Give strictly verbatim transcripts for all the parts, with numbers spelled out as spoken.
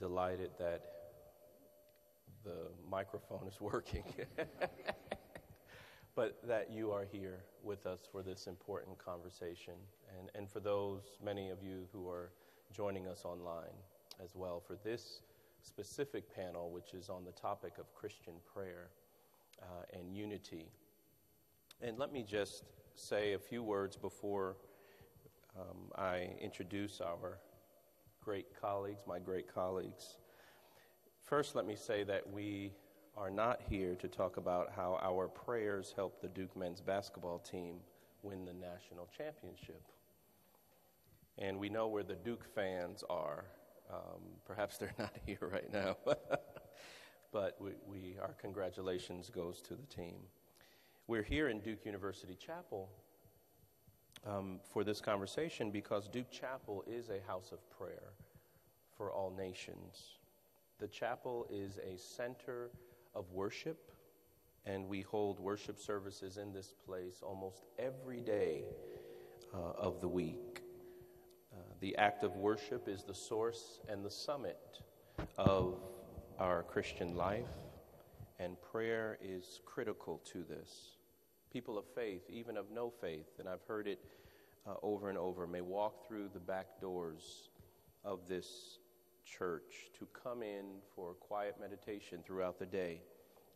delighted that the microphone is working, but that you are here with us for this important conversation, and, and for those, many of you who are joining us online as well, for this specific panel, which is on the topic of Christian prayer uh, and unity. And let me just say a few words before um, I introduce our great colleagues, my great colleagues. First, let me say that we are not here to talk about how our prayers helped the Duke men's basketball team win the national championship. And we know where the Duke fans are. Um, perhaps they're not here right now, but we, we, our congratulations goes to the team. We're here in Duke University Chapel um, for this conversation because Duke Chapel is a house of prayer for all nations. The chapel is a center of worship, and we hold worship services in this place almost every day uh, of the week. Uh, the act of worship is the source and the summit of our Christian life, and prayer is critical to this. People of faith, even of no faith, and I've heard it uh, over and over, may walk through the back doors of this church to come in for quiet meditation throughout the day.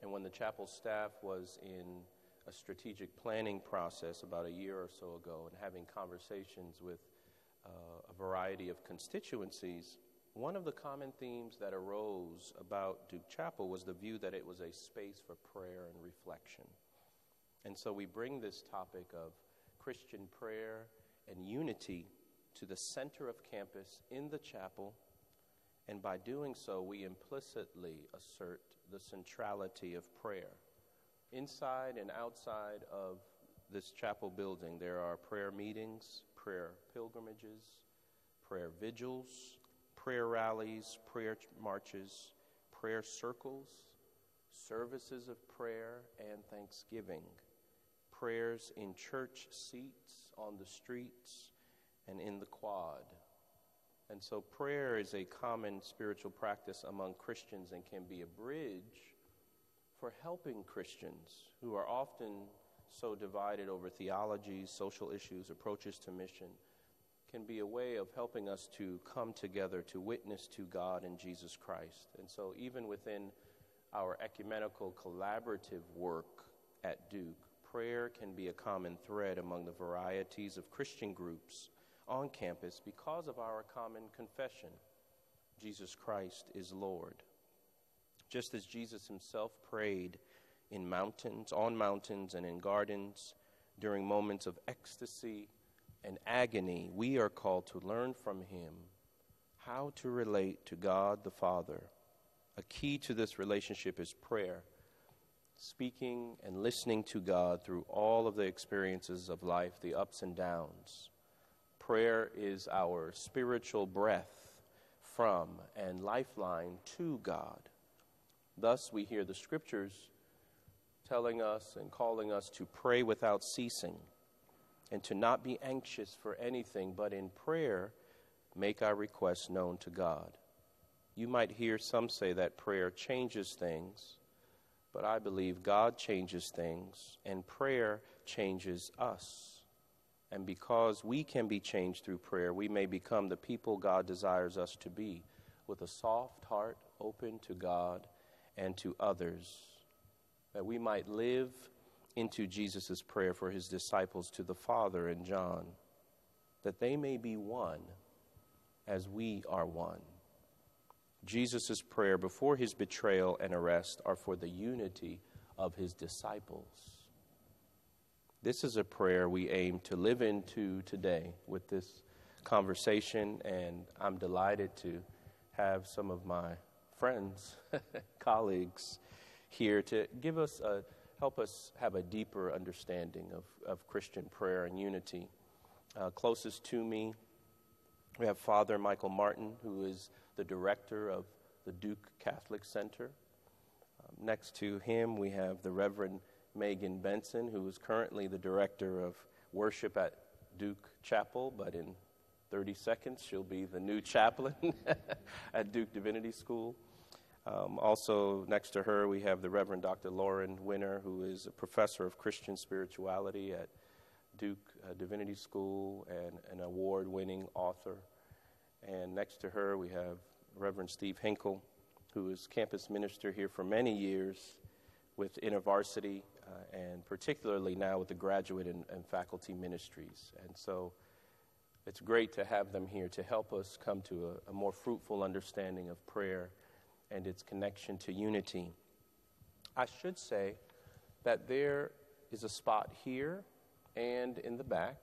And when the chapel staff was in a strategic planning process about a year or so ago and having conversations with uh, a variety of constituencies, one of the common themes that arose about Duke Chapel was the view that it was a space for prayer and reflection. And so we bring this topic of Christian prayer and unity to the center of campus in the chapel. And by doing so, we implicitly assert the centrality of prayer. Inside and outside of this chapel building, there are prayer meetings, prayer pilgrimages, prayer vigils, prayer rallies, prayer marches, prayer circles, services of prayer and thanksgiving, prayers in church seats, on the streets, and in the quad. And so prayer is a common spiritual practice among Christians and can be a bridge for helping Christians who are often so divided over theologies, social issues, approaches to mission, can be a way of helping us to come together to witness to God and Jesus Christ. And so even within our ecumenical collaborative work at Duke, prayer can be a common thread among the varieties of Christian groups on campus because of our common confession, Jesus Christ is Lord. Just as Jesus himself prayed in mountains, on mountains and in gardens, during moments of ecstasy and agony, we are called to learn from him how to relate to God the Father. A key to this relationship is prayer, speaking and listening to God through all of the experiences of life, the ups and downs. Prayer is our spiritual breath from and lifeline to God. Thus, we hear the scriptures telling us and calling us to pray without ceasing and to not be anxious for anything, but in prayer, make our requests known to God. You might hear some say that prayer changes things, but I believe God changes things and prayer changes us. And because we can be changed through prayer, we may become the people God desires us to be, with a soft heart open to God and to others, that we might live into Jesus' prayer for his disciples to the Father in John, that they may be one as we are one. Jesus' prayer before his betrayal and arrest are for the unity of his disciples. This is a prayer we aim to live into today with this conversation, and I'm delighted to have some of my friends, colleagues here to give us a, help us have a deeper understanding of, of Christian prayer and unity. Uh, closest to me, we have Father Michael Martin, who is the director of the Duke Catholic Center. Um, next to him, we have the Reverend Megan Benson, who is currently the director of worship at Duke Chapel, but in thirty seconds. She'll be the new chaplain at Duke Divinity School. Um, also, next to her, we have the Reverend Doctor Lauren Winner, who is a professor of Christian spirituality at Duke uh, Divinity School and an award-winning author. And next to her, we have Reverend Steve Hinkle, who is campus minister here for many years with InterVarsity, uh, and particularly now with the graduate and, and faculty ministries. And so it's great to have them here to help us come to a, a more fruitful understanding of prayer and its connection to unity. I should say that there is a spot here and in the back,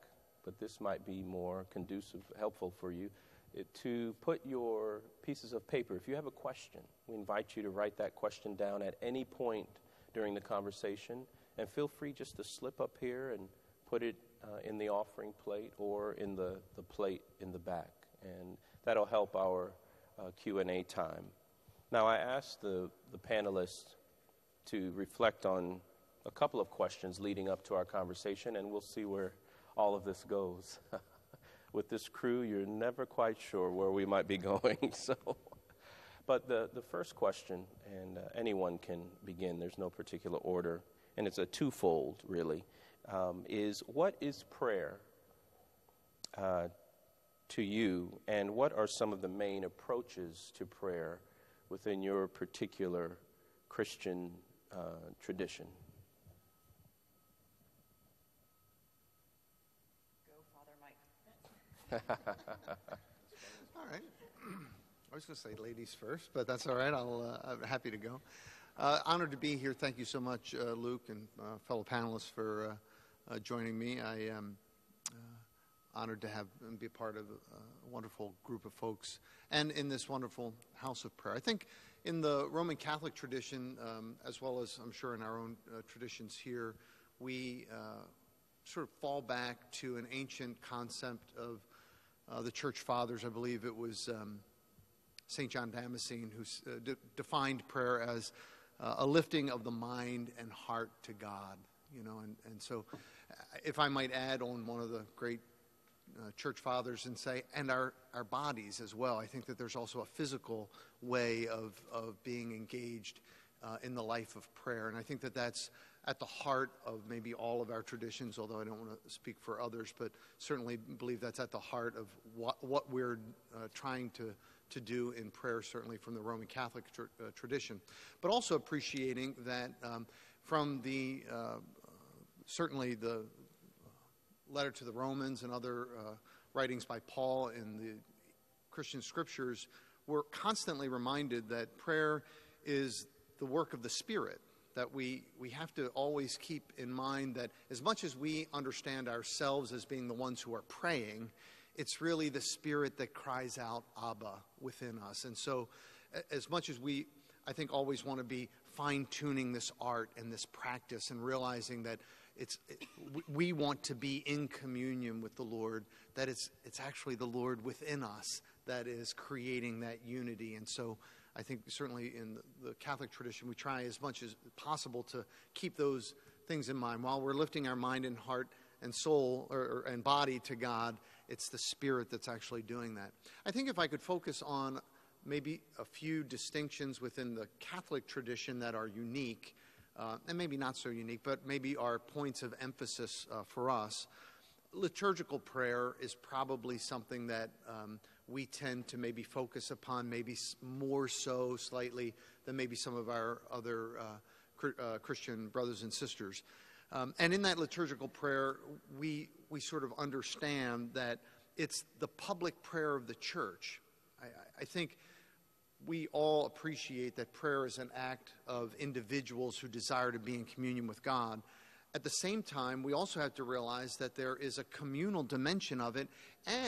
but this might be more conducive, helpful for you, it, to put your pieces of paper. If you have a question, we invite you to write that question down at any point during the conversation, and feel free just to slip up here and put it uh, in the offering plate or in the, the plate in the back, and that'll help our uh, Q and A time. Now, I asked the, the panelists to reflect on a couple of questions leading up to our conversation, and we'll see where all of this goes. With this crew, you're never quite sure where we might be going. So, but the, the first question, and uh, anyone can begin, there's no particular order, and it's a twofold, really, um, is what is prayer uh, to you, and what are some of the main approaches to prayer within your particular Christian uh, tradition? Go, Father Mike. All right. I was going to say ladies first, but that's all right. I'll, uh, I'm happy to go. Uh, honored to be here. Thank you so much, uh, Luke, and uh, fellow panelists for uh, uh, joining me. I am uh, honored to have and be a part of a wonderful group of folks and in this wonderful house of prayer. I think in the Roman Catholic tradition, um, as well as I'm sure in our own uh, traditions here, we uh, sort of fall back to an ancient concept of uh, the Church Fathers. I believe it was um, Saint John Damascene who uh, de defined prayer as uh, a lifting of the mind and heart to God, you know, and, and so if I might add on one of the great Uh, church fathers and say, and our, our bodies as well. I think that there's also a physical way of, of being engaged uh, in the life of prayer. And I think that that's at the heart of maybe all of our traditions, although I don't want to speak for others, but certainly believe that's at the heart of what, what we're uh, trying to, to do in prayer, certainly from the Roman Catholic tr uh, tradition. But also appreciating that um, from the, uh, certainly the letter to the Romans and other uh, writings by Paul in the Christian scriptures, we're constantly reminded that prayer is the work of the Spirit, that we, we have to always keep in mind that as much as we understand ourselves as being the ones who are praying, it's really the Spirit that cries out Abba within us. And so as much as we, I think, always want to be fine-tuning this art and this practice and realizing that It's, it, we want to be in communion with the Lord, that it's, it's actually the Lord within us that is creating that unity. And so I think certainly in the Catholic tradition, we try as much as possible to keep those things in mind. While we're lifting our mind and heart and soul or, or, and body to God, it's the Spirit that's actually doing that. I think if I could focus on maybe a few distinctions within the Catholic tradition that are unique, Uh, and maybe not so unique, but maybe are points of emphasis uh, for us. Liturgical prayer is probably something that um, we tend to maybe focus upon, maybe more so slightly than maybe some of our other uh, cr uh, Christian brothers and sisters. Um, and in that liturgical prayer, we, we sort of understand that it's the public prayer of the church. I, I think we all appreciate that prayer is an act of individuals who desire to be in communion with God. At the same time, we also have to realize that there is a communal dimension of it,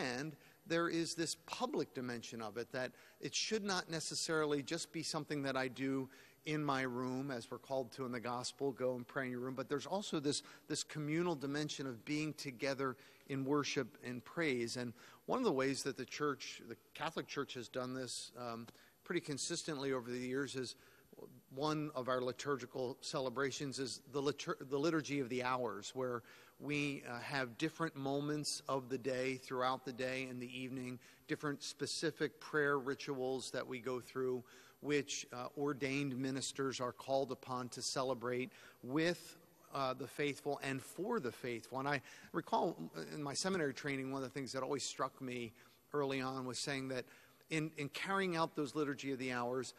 and there is this public dimension of it, that it should not necessarily just be something that I do in my room, as we're called to in the gospel, go and pray in your room, but there's also this, this communal dimension of being together in worship and praise. And one of the ways that the church, the Catholic Church, has done this um, pretty consistently over the years is one of our liturgical celebrations is the, litur the Liturgy of the Hours, where We uh, have different moments of the day throughout the day and the evening, different specific prayer rituals that we go through, which uh, ordained ministers are called upon to celebrate with Uh, the faithful and for the faithful. And I recall in my seminary training, one of the things that always struck me early on was saying that in, in carrying out those Liturgy of the Hours,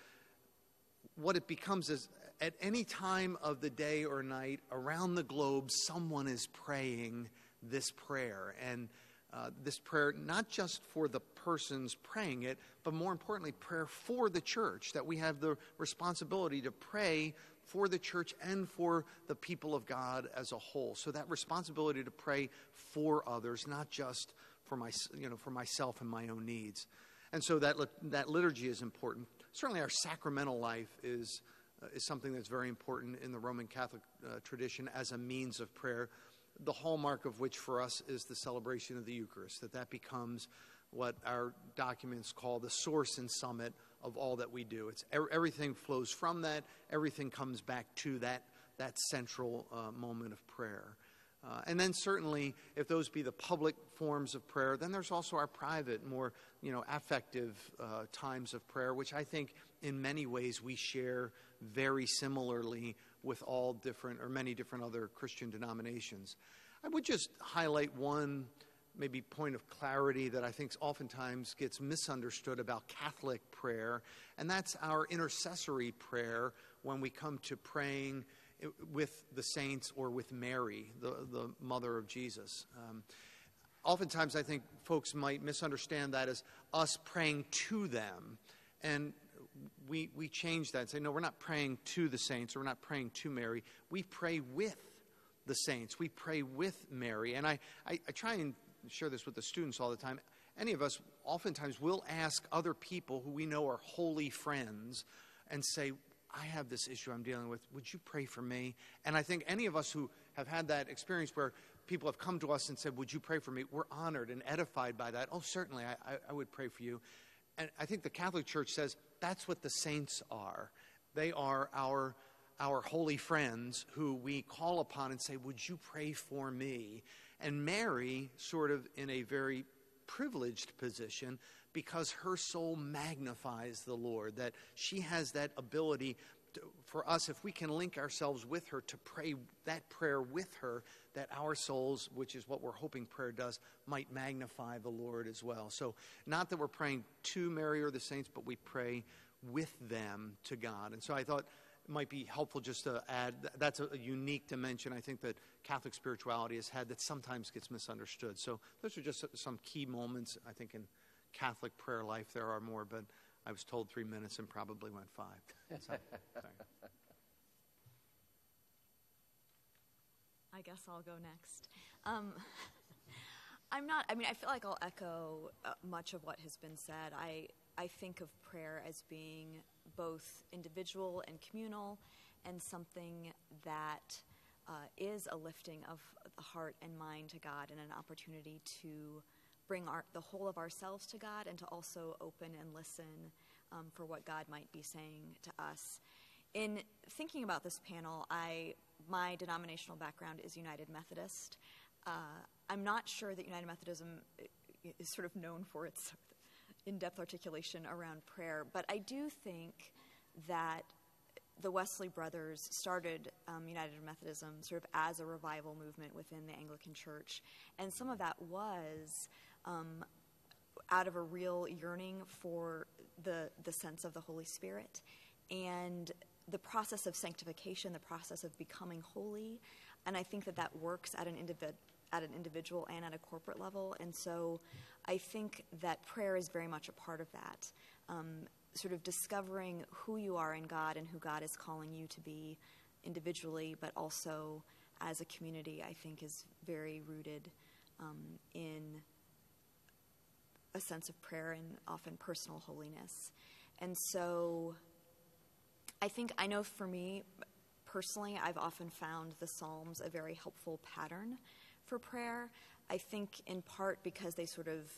what it becomes is at any time of the day or night around the globe, someone is praying this prayer. And uh, this prayer, not just for the persons praying it, but more importantly, prayer for the church, that we have the responsibility to pray for the church and for the people of God as a whole. So that responsibility to pray for others, not just for my, you know, for myself and my own needs. And so that that liturgy is important. Certainly our sacramental life is uh, is something that's very important in the Roman Catholic uh, tradition as a means of prayer, the hallmark of which for us is the celebration of the Eucharist, that that becomes what our documents call the source and summit of all that we do. It's everything flows from that. Everything comes back to that that central uh, moment of prayer. Uh, and then certainly, if those be the public forms of prayer, then there's also our private, more you know, affective uh, times of prayer, which I think in many ways we share very similarly with all different or many different other Christian denominations. I would just highlight one maybe point of clarity that I think oftentimes gets misunderstood about Catholic prayer, and that's our intercessory prayer when we come to praying with the saints or with Mary, the, the mother of Jesus. Um, oftentimes I think folks might misunderstand that as us praying to them, and we, we change that and say, no, we're not praying to the saints, or we're not praying to Mary, we pray with the saints, we pray with Mary. And I, I, I try and share this with the students all the time. Any of us oftentimes will ask other people who we know are holy friends and say, I have this issue I'm dealing with. Would you pray for me? And I think any of us who have had that experience where people have come to us and said, would you pray for me? We're honored and edified by that. Oh, certainly, I, I would pray for you. And I think the Catholic Church says that's what the saints are. They are our our holy friends who we call upon and say, would you pray for me? And Mary, sort of in a very privileged position, because her soul magnifies the Lord, that she has that ability to, for us, if we can link ourselves with her, to pray that prayer with her, that our souls, which is what we're hoping prayer does, might magnify the Lord as well. So not that we're praying to Mary or the saints, but we pray with them to God. And so I thought might be helpful just to add, that's a unique dimension I think that Catholic spirituality has had that sometimes gets misunderstood. So those are just some key moments I think in Catholic prayer life. There are more, but I was told three minutes and probably went five. So, sorry. I guess I'll go next. Um, I'm not, I mean, I feel like I'll echo uh, much of what has been said. I, I think of prayer as being both individual and communal, and something that uh, is a lifting of the heart and mind to God, and an opportunity to bring our, the whole of ourselves to God, and to also open and listen um, for what God might be saying to us. In thinking about this panel, I my denominational background is United Methodist. Uh, I'm not sure that United Methodism is sort of known for its in-depth articulation around prayer, but I do think that the Wesley brothers started um, United Methodism sort of as a revival movement within the Anglican Church, and some of that was um, out of a real yearning for the, the sense of the Holy Spirit, and the process of sanctification, the process of becoming holy, and I think that that works at an individual at an individual and at a corporate level. And so I think that prayer is very much a part of that, um, sort of discovering who you are in God and who God is calling you to be individually, but also as a community, I think is very rooted um, in a sense of prayer and often personal holiness. And so I think, I know for me personally, I've often found the Psalms a very helpful pattern for prayer, I think in part because they sort of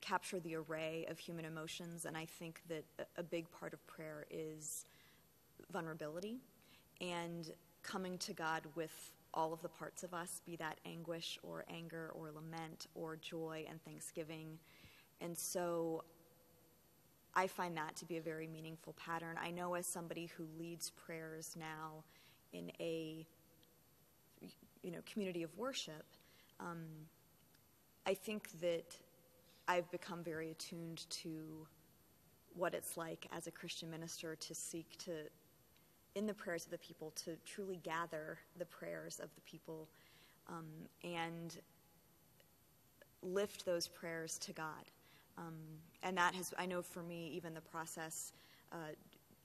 capture the array of human emotions, and I think that a big part of prayer is vulnerability and coming to God with all of the parts of us, be that anguish or anger or lament or joy and thanksgiving. And so I find that to be a very meaningful pattern. I know as somebody who leads prayers now in a you know, community of worship, um, I think that I've become very attuned to what it's like as a Christian minister to seek to, in the prayers of the people, to truly gather the prayers of the people um, and lift those prayers to God. Um, and that has, I know for me, even the process, uh,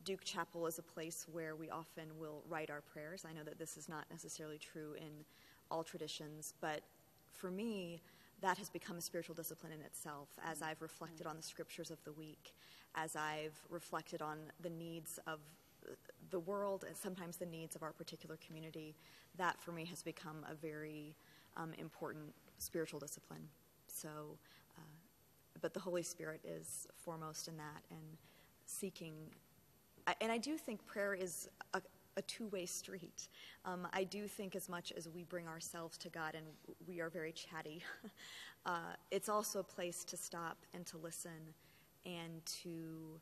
Duke Chapel is a place where we often will write our prayers. I know that this is not necessarily true in all traditions, but for me, that has become a spiritual discipline in itself as I've reflected on the scriptures of the week, as I've reflected on the needs of the world and sometimes the needs of our particular community. That for me has become a very um, important spiritual discipline. So, uh, but the Holy Spirit is foremost in that and seeking. I, and I do think prayer is a, a two-way street. Um, I do think as much as we bring ourselves to God and we are very chatty, uh, it's also a place to stop and to listen and to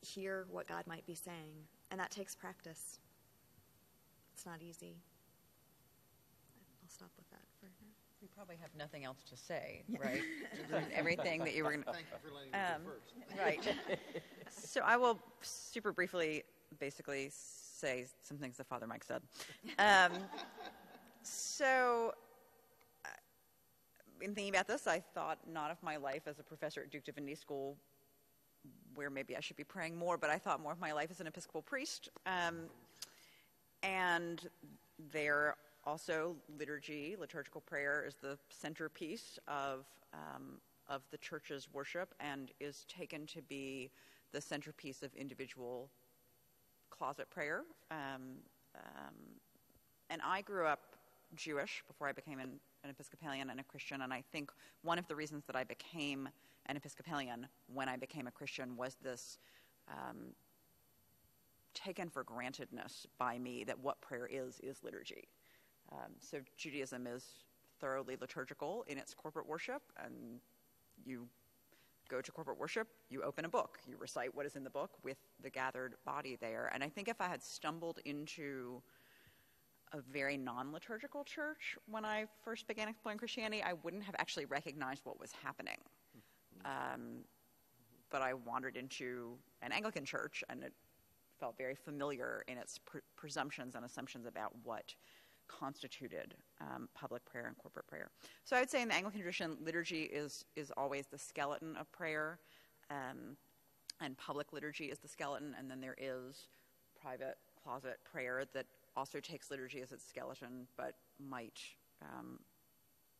hear what God might be saying. And that takes practice. It's not easy. I'll stop with that for now. We probably have nothing else to say, yeah. Right? Everything that you were going to... Thank you for letting me um, go first. Right. So I will super briefly basically say some things that Father Mike said. Um, so uh, in thinking about this, I thought not of my life as a professor at Duke Divinity School, where maybe I should be praying more, but I thought more of my life as an Episcopal priest. Um, and there also liturgy, liturgical prayer, is the centerpiece of, um, of the church's worship and is taken to be the centerpiece of individual closet prayer. Um, um, and I grew up Jewish before I became an, an Episcopalian and a Christian, and I think one of the reasons that I became an Episcopalian when I became a Christian was this um, taken for grantedness by me that what prayer is, is liturgy. Um, so Judaism is thoroughly liturgical in its corporate worship, and you go to corporate worship, you open a book, you recite what is in the book with the gathered body there. And I think if I had stumbled into a very non-liturgical church when I first began exploring Christianity, I wouldn't have actually recognized what was happening. Um, but I wandered into an Anglican church, and it felt very familiar in its pre presumptions and assumptions about what constituted um, public prayer and corporate prayer. So I would say in the Anglican tradition, liturgy is, is always the skeleton of prayer, um, and public liturgy is the skeleton, and then there is private closet prayer that also takes liturgy as its skeleton, but might... Um,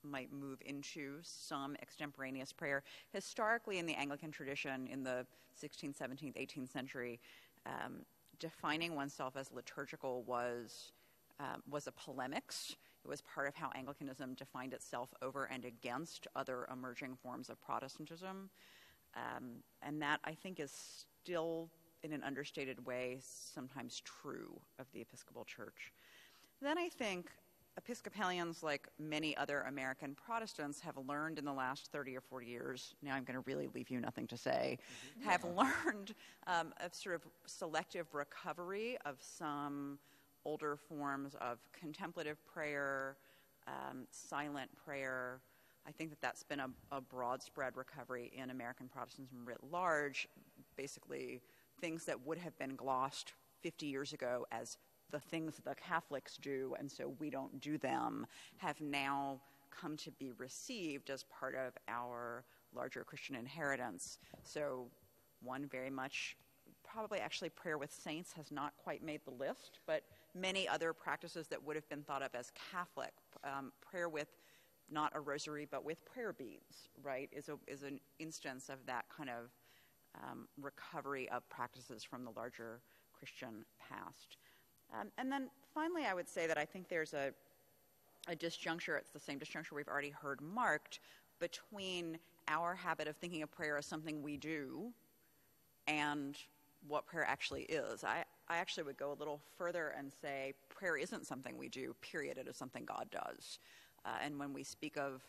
might move into some extemporaneous prayer. Historically, in the Anglican tradition, in the sixteenth, seventeenth, eighteenth century, um, defining oneself as liturgical was, um, was a polemics. It was part of how Anglicanism defined itself over and against other emerging forms of Protestantism. Um, and that, I think, is still, in an understated way, sometimes true of the Episcopal Church. Then I think Episcopalians, like many other American Protestants, have learned in the last thirty or forty years, now I'm going to really leave you nothing to say, mm-hmm. have learned um, a sort of selective recovery of some older forms of contemplative prayer, um, silent prayer. I think that that's been a, a broad spread recovery in American Protestantism writ large, basically things that would have been glossed fifty years ago as the things the Catholics do, and so we don't do them, have now come to be received as part of our larger Christian inheritance. So one very much, probably actually prayer with saints has not quite made the list, but many other practices that would have been thought of as Catholic, um, prayer with not a rosary, but with prayer beads, right, is, a, is an instance of that kind of um, recovery of practices from the larger Christian past. Um, and then finally, I would say that I think there's a, a disjuncture, it's the same disjuncture we've already heard marked, between our habit of thinking of prayer as something we do and what prayer actually is. I, I actually would go a little further and say prayer isn't something we do, period. It is something God does. Uh, and when we speak of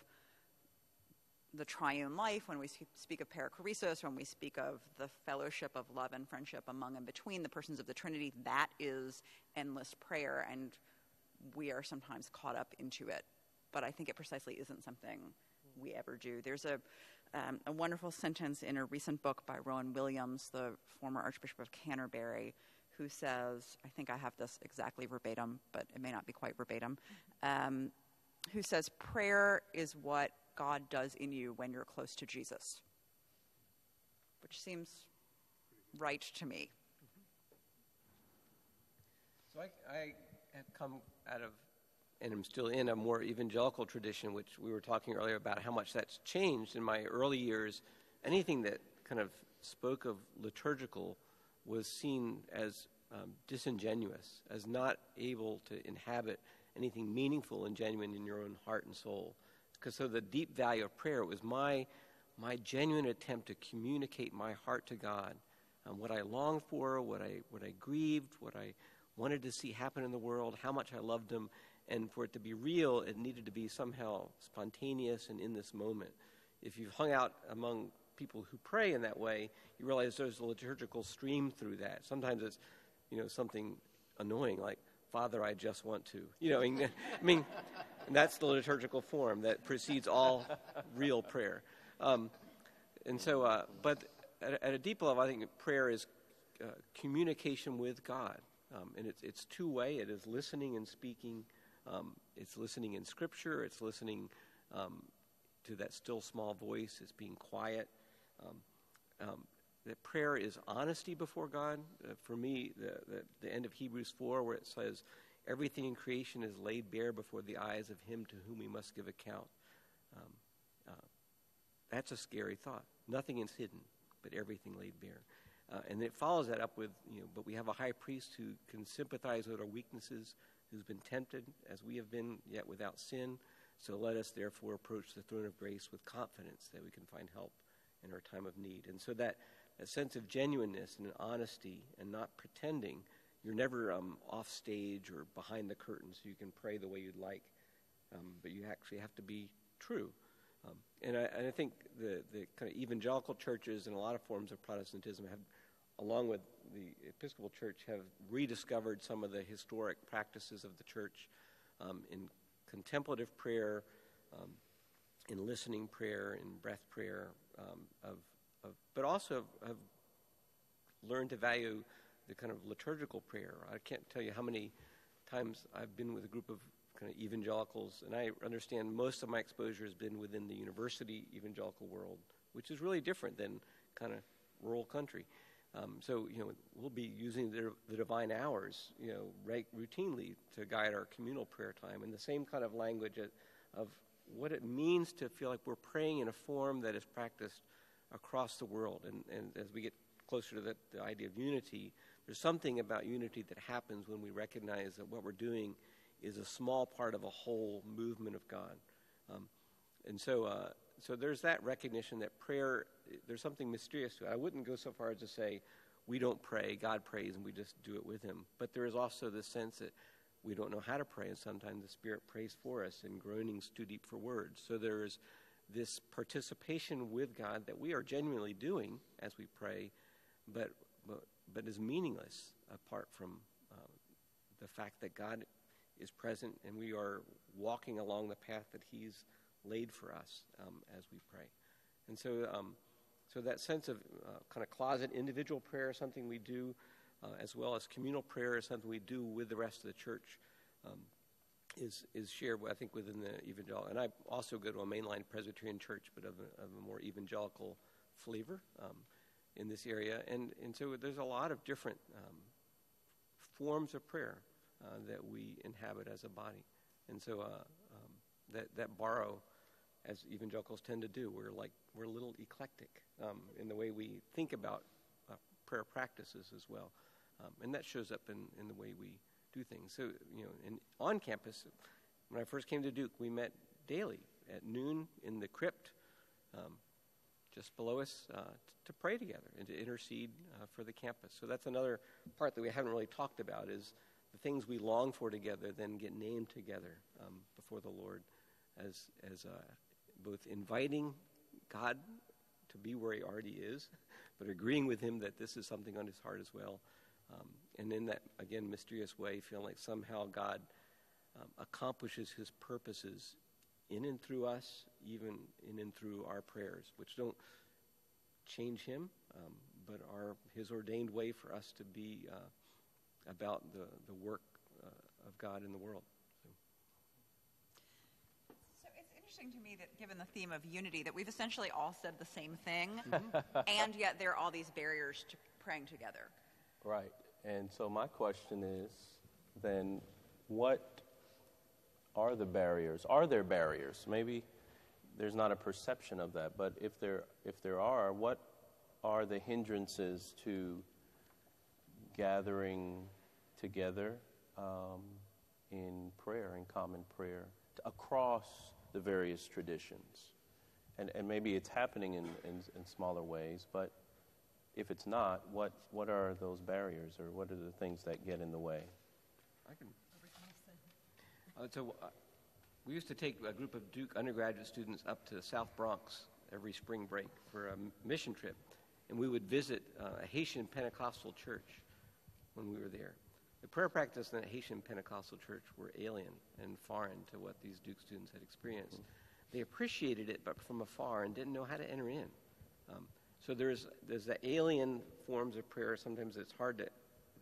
the triune life, when we speak of perichoresis, when we speak of the fellowship of love and friendship among and between the persons of the Trinity, that is endless prayer, and we are sometimes caught up into it. But I think it precisely isn't something we ever do. There's a, um, a wonderful sentence in a recent book by Rowan Williams, the former Archbishop of Canterbury, who says, I think I have this exactly verbatim, but it may not be quite verbatim, um, who says, prayer is what God does in you when you're close to Jesus, which seems right to me. So I, I have come out of, and I'm still in a more evangelical tradition, which we were talking earlier about how much that's changed. In my early years, anything that kind of spoke of liturgical was seen as um, disingenuous, as not able to inhabit anything meaningful and genuine in your own heart and soul. Because so the deep value of prayer was my my genuine attempt to communicate my heart to God, um, what I longed for, what I what I grieved, what I wanted to see happen in the world, how much I loved Him, and for it to be real, it needed to be somehow spontaneous and in this moment. If you've hung out among people who pray in that way, you realize there's a liturgical stream through that. Sometimes it's, you know, something annoying like, Father, I just want to. You know, I mean, I mean and that's the liturgical form that precedes all real prayer. Um, and so, uh, but at, at a deep level, I think prayer is uh, communication with God. Um, and it's, it's two-way. It is listening and speaking. Um, it's listening in Scripture. It's listening um, to that still small voice. It's being quiet. Um, um, that prayer is honesty before God. Uh, for me, the, the, the end of Hebrews four, where it says, everything in creation is laid bare before the eyes of Him to whom we must give account. Um, uh, that's a scary thought. Nothing is hidden, but everything laid bare. Uh, and it follows that up with, you know, but we have a high priest who can sympathize with our weaknesses, who's been tempted as we have been, yet without sin. So let us therefore approach the throne of grace with confidence that we can find help in our time of need. And so that, that sense of genuineness and honesty and not pretending, you're never um, off stage or behind the curtain, so you can pray the way you'd like, um, but you actually have to be true. Um, and, I, and I think the, the kind of evangelical churches and a lot of forms of Protestantism have, along with the Episcopal Church, have rediscovered some of the historic practices of the church um, in contemplative prayer, um, in listening prayer, in breath prayer, um, of, of, but also have, have learned to value the kind of liturgical prayer. I can't tell you how many times I've been with a group of kind of evangelicals, and I understand most of my exposure has been within the university evangelical world, which is really different than kind of rural country. Um, so, you know, we'll be using the, the Divine Hours, you know, right, routinely to guide our communal prayer time, and the same kind of language of, of what it means to feel like we're praying in a form that is practiced across the world. And, and as we get closer to the, the idea of unity, there's something about unity that happens when we recognize that what we're doing is a small part of a whole movement of God. Um, and so, uh, so there's that recognition that prayer, there's something mysterious to it. I wouldn't go so far as to say we don't pray, God prays, and we just do it with Him. But there is also this sense that we don't know how to pray, and sometimes the Spirit prays for us in groanings too deep for words. So there is this participation with God that we are genuinely doing as we pray, but but, but is meaningless apart from um, the fact that God is present and we are walking along the path that He's laid for us um, as we pray. And so um, so that sense of uh, kind of closet individual prayer is something we do, uh, as well as communal prayer is something we do with the rest of the church, um, is is shared, I think, within the evangelical. And I also go to a mainline Presbyterian church, but of a, of a more evangelical flavor um, in this area. And, and so there's a lot of different um, forms of prayer uh, that we inhabit as a body. And so uh, um, that, that borrow, as evangelicals tend to do, we're like we're a little eclectic um, in the way we think about uh, prayer practices as well, um, and that shows up in, in the way we do things. So you know, in, on campus, when I first came to Duke, we met daily at noon in the crypt, um, just below us uh, to pray together and to intercede uh, for the campus. So that's another part that we haven't really talked about, is the things we long for together then get named together um, before the Lord as, as uh, both inviting God to be where he already is, but agreeing with him that this is something on his heart as well. Um, and in that, again, mysterious way, feeling like somehow God um, accomplishes his purposes in and through us, even in and through our prayers, which don't change him, um, but are his ordained way for us to be uh, about the, the work uh, of God in the world. So. so it's interesting to me that given the theme of unity, that we've essentially all said the same thing, mm-hmm. and yet there are all these barriers to praying together. Right. And so my question is, then, what are the barriers? Are there barriers? Maybe there's not a perception of that, but if there if there are, what are the hindrances to gathering together um, in prayer, in common prayer, across the various traditions? And and maybe it's happening in, in, in smaller ways, but if it's not, what, what are those barriers, or what are the things that get in the way? I can... Uh, so uh, we used to take a group of Duke undergraduate students up to the South Bronx every spring break for a mission trip, and we would visit uh, a Haitian Pentecostal church when we were there. The prayer practice in a Haitian Pentecostal church were alien and foreign to what these Duke students had experienced. Mm-hmm. They appreciated it, but from afar, and didn't know how to enter in. Um, so there's there's the alien forms of prayer. Sometimes it's hard to,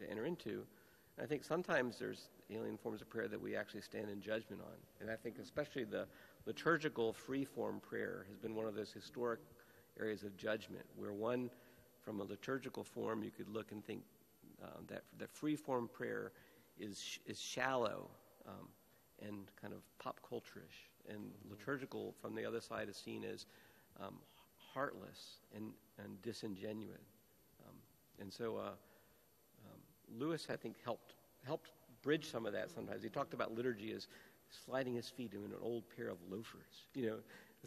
to enter into. And I think sometimes there's alien forms of prayer that we actually stand in judgment on. And I think especially the liturgical free-form prayer has been one of those historic areas of judgment, where one, from a liturgical form, you could look and think um, that that free-form prayer is sh is shallow um, and kind of pop culture-ish. And liturgical, from the other side, is seen as um, heartless and, and disingenuous. Um, and so uh, um, Lewis, I think, helped helped bridge some of that sometimes. He talked about liturgy as sliding his feet in an old pair of loafers. You know,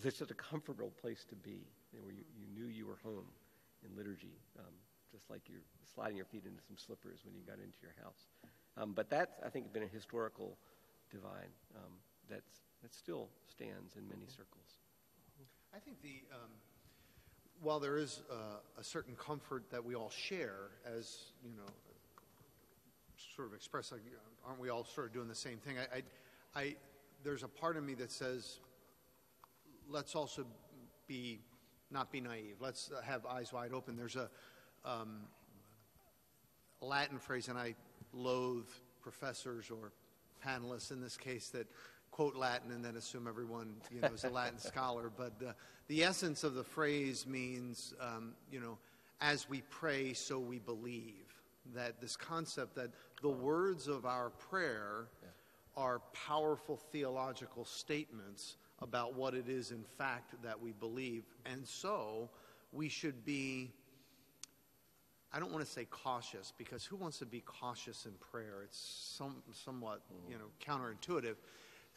there's such a comfortable place to be, you know, where you, you knew you were home in liturgy, um, just like you're sliding your feet into some slippers when you got into your house. Um, but that's, I think, been a historical divide um, that's, that still stands in many circles. I think the, um, while there is uh, a certain comfort that we all share as, you know, sort of express, like, aren't we all sort of doing the same thing? I, I, I, there's a part of me that says, let's also be, not be naive. Let's have eyes wide open. There's a um, Latin phrase, and I loathe professors or panelists in this case that quote Latin and then assume everyone, you know, is a Latin scholar. But uh, the essence of the phrase means, um, you know, as we pray, so we believe. That this concept that the words of our prayer yeah. are powerful theological statements about what it is in fact that we believe. And so we should be, I don't want to say cautious, because who wants to be cautious in prayer? It's some, somewhat mm-hmm. you know, counterintuitive.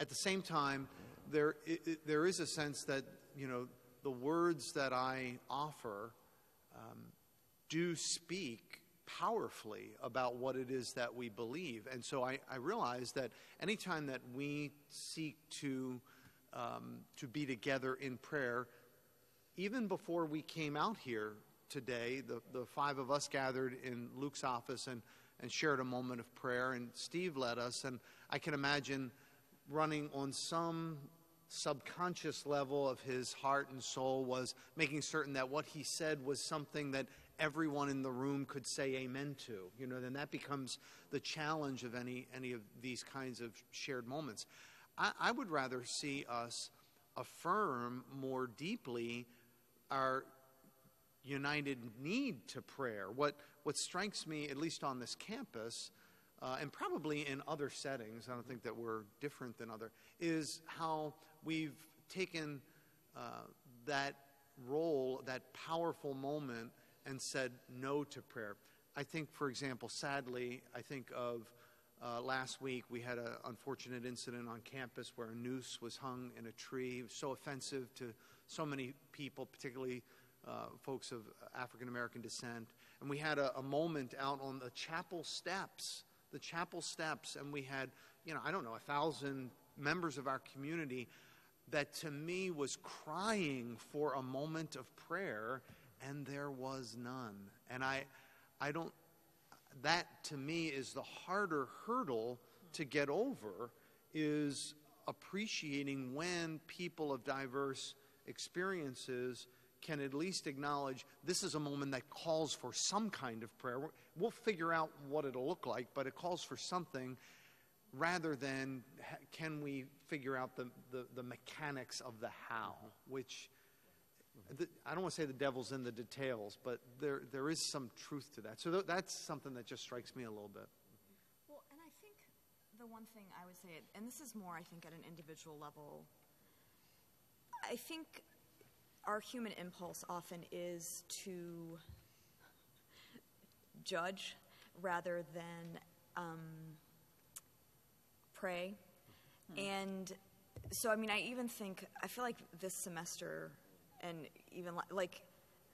At the same time, there, it, it, there is a sense that, you know, the words that I offer um, do speak powerfully about what it is that we believe. And so I, I realize that anytime that we seek to um, to be together in prayer, even before we came out here today, the, the five of us gathered in Luke's office and, and shared a moment of prayer, and Steve led us, and I can imagine running on some subconscious level of his heart and soul was making certain that what he said was something that everyone in the room could say amen to. You know, then that becomes the challenge of any any of these kinds of shared moments. I, I would rather see us affirm more deeply our united need to prayer. What what strikes me, at least on this campus, uh, and probably in other settings, I don't think that we're different than other, is how we've taken uh, that role, that powerful moment, and said no to prayer. I think, for example, sadly, I think of uh, last week we had an unfortunate incident on campus where a noose was hung in a tree. It was so offensive to so many people, particularly uh, folks of African-American descent. And we had a, a moment out on the chapel steps, the chapel steps. And we had, you know, I don't know, a thousand members of our community that to me was crying for a moment of prayer, and there was none. And I, I don't, that to me is the harder hurdle to get over, is appreciating when people of diverse experiences can at least acknowledge this is a moment that calls for some kind of prayer. We'll figure out what it'll look like, but it calls for something, rather than can we figure out the, the, the mechanics of the how, which the, I don't want to say the devil's in the details, but there, there is some truth to that. So th that's something that just strikes me a little bit. Well, and I think the one thing I would say, and this is more, I think, at an individual level, I think our human impulse often is to judge rather than um, pray. Hmm. And so, I mean, I even think, I feel like this semester, and even like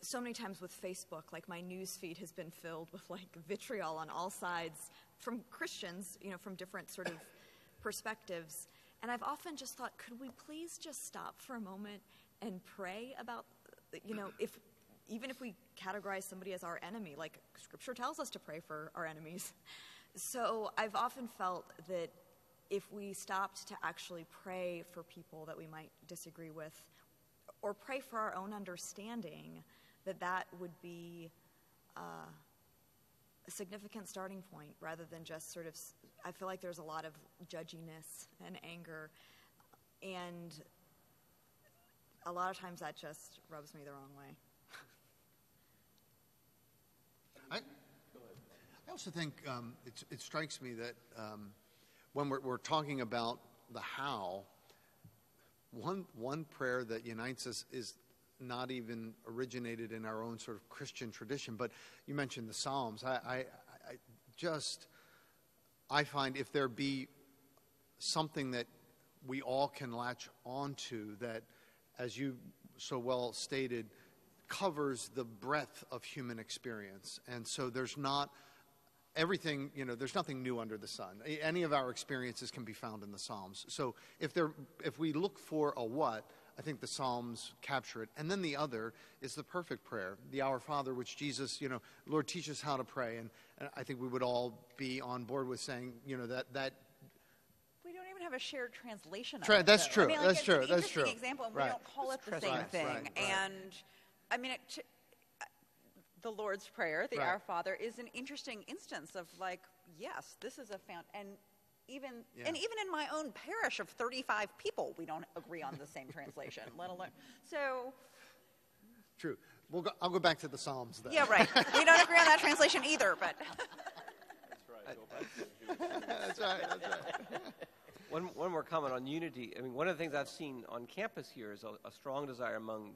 so many times with Facebook, like my news feed has been filled with like vitriol on all sides from Christians, you know, from different sort of perspectives. And I've often just thought, could we please just stop for a moment and pray about, you know, if even if we categorize somebody as our enemy, like Scripture tells us to pray for our enemies. So I've often felt that if we stopped to actually pray for people that we might disagree with, or pray for our own understanding, that that would be uh, a significant starting point, rather than just sort of, I feel like there's a lot of judginess and anger, and a lot of times that just rubs me the wrong way. I, I also think um, it's, it strikes me that um, when we're, we're talking about the how, One, one prayer that unites us is not even originated in our own sort of Christian tradition, but you mentioned the Psalms. I, I, I just, I find if there be something that we all can latch onto that, as you so well stated, covers the breadth of human experience. And so there's not everything, you know, there's nothing new under the sun. Any of our experiences can be found in the Psalms. So if there, if we look for a what, I think the Psalms capture it. And then the other is the perfect prayer, the Our Father, which Jesus, you know, Lord, teach us how to pray. And, and I think we would all be on board with saying, you know, that that we don't even have a shared translation. Tra of it, that's though. True. I mean, like, that's true. An that's true. Example, and right. We don't call it the same right, thing. Right, right. And I mean, it. The Lord's Prayer, the right. Our Father, is an interesting instance of like, yes, this is a found, and even yeah. and even in my own parish of thirty-five people, we don't agree on the same translation, let alone so. True. We'll go, I'll go back to the Psalms then. Yeah, right. We don't agree on that translation either, but. That's right. Go back to the That's right. That's right. One one more comment on unity. I mean, one of the things I've seen on campus here is a, a strong desire among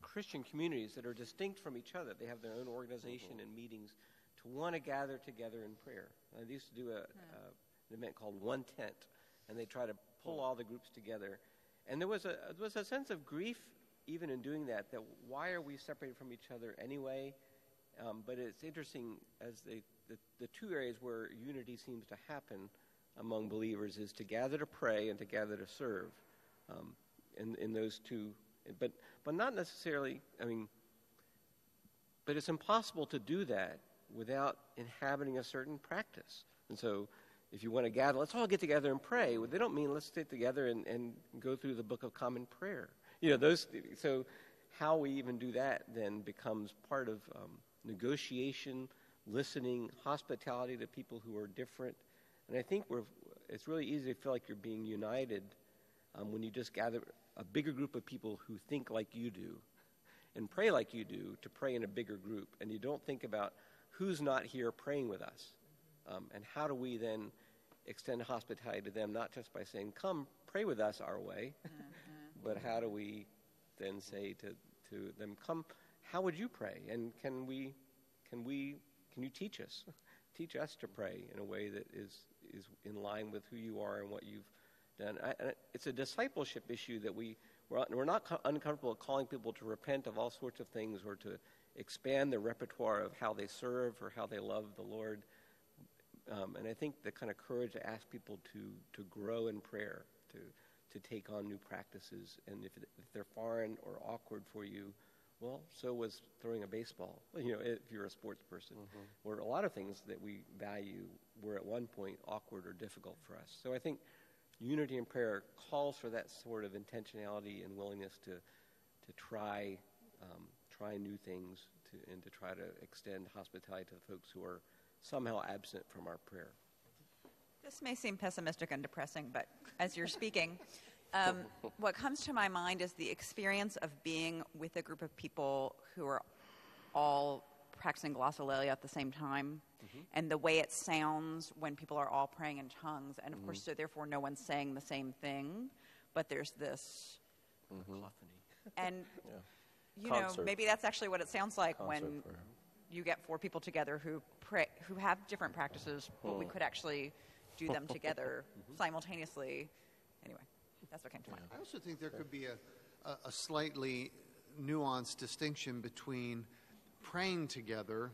Christian communities that are distinct from each other. They have their own organization mm-hmm. and meetings to want to gather together in prayer. I used to do a, yeah. uh, an event called One Tent, and they try to pull all the groups together. And there was a, there was a sense of grief even in doing that, that why are we separated from each other anyway? Um, but it's interesting as they, the, the two areas where unity seems to happen among believers is to gather to pray and to gather to serve um, in, in those two. But, but not necessarily, I mean, but it's impossible to do that without inhabiting a certain practice. And so if you want to gather, let's all get together and pray. Well, they don't mean let's sit together and, and go through the Book of Common Prayer. You know, those, so how we even do that then becomes part of um, negotiation, listening, hospitality to people who are different. And I think we're, it's really easy to feel like you're being united um, when you just gather a bigger group of people who think like you do and pray like you do, to pray in a bigger group. And you don't think about who's not here praying with us. Um, and how do we then extend hospitality to them, not just by saying, come pray with us our way, mm-hmm. but how do we then say to, to them, come, how would you pray? And can we, can we, can you teach us, teach us to pray in a way that is, is in line with who you are and what you've done. I, I, it's a discipleship issue that we, We're, we're not co- uncomfortable calling people to repent of all sorts of things or to expand their repertoire of how they serve or how they love the Lord. Um, and I think the kind of courage to ask people to, to grow in prayer, to to take on new practices. And if, if they're foreign or awkward for you, well, so was throwing a baseball, you know, if you're a sports person. Mm-hmm. Or a lot of things that we value were at one point awkward or difficult for us. So I think unity in prayer calls for that sort of intentionality and willingness to to try um, try new things to, and to try to extend hospitality to the folks who are somehow absent from our prayer. This may seem pessimistic and depressing, but as you're speaking, um, what comes to my mind is the experience of being with a group of people who are all practicing glossolalia at the same time, mm-hmm. and the way it sounds when people are all praying in tongues. And, of mm-hmm. course, so therefore no one's saying the same thing, but there's this... Mm-hmm. Cacophony. And, yeah. you Concert. know, maybe that's actually what it sounds like Concert when... prayer. You get four people together who pray, who have different practices, but we could actually do them together simultaneously. Anyway, that's what came to mind. I also think there could be a, a, a slightly nuanced distinction between praying together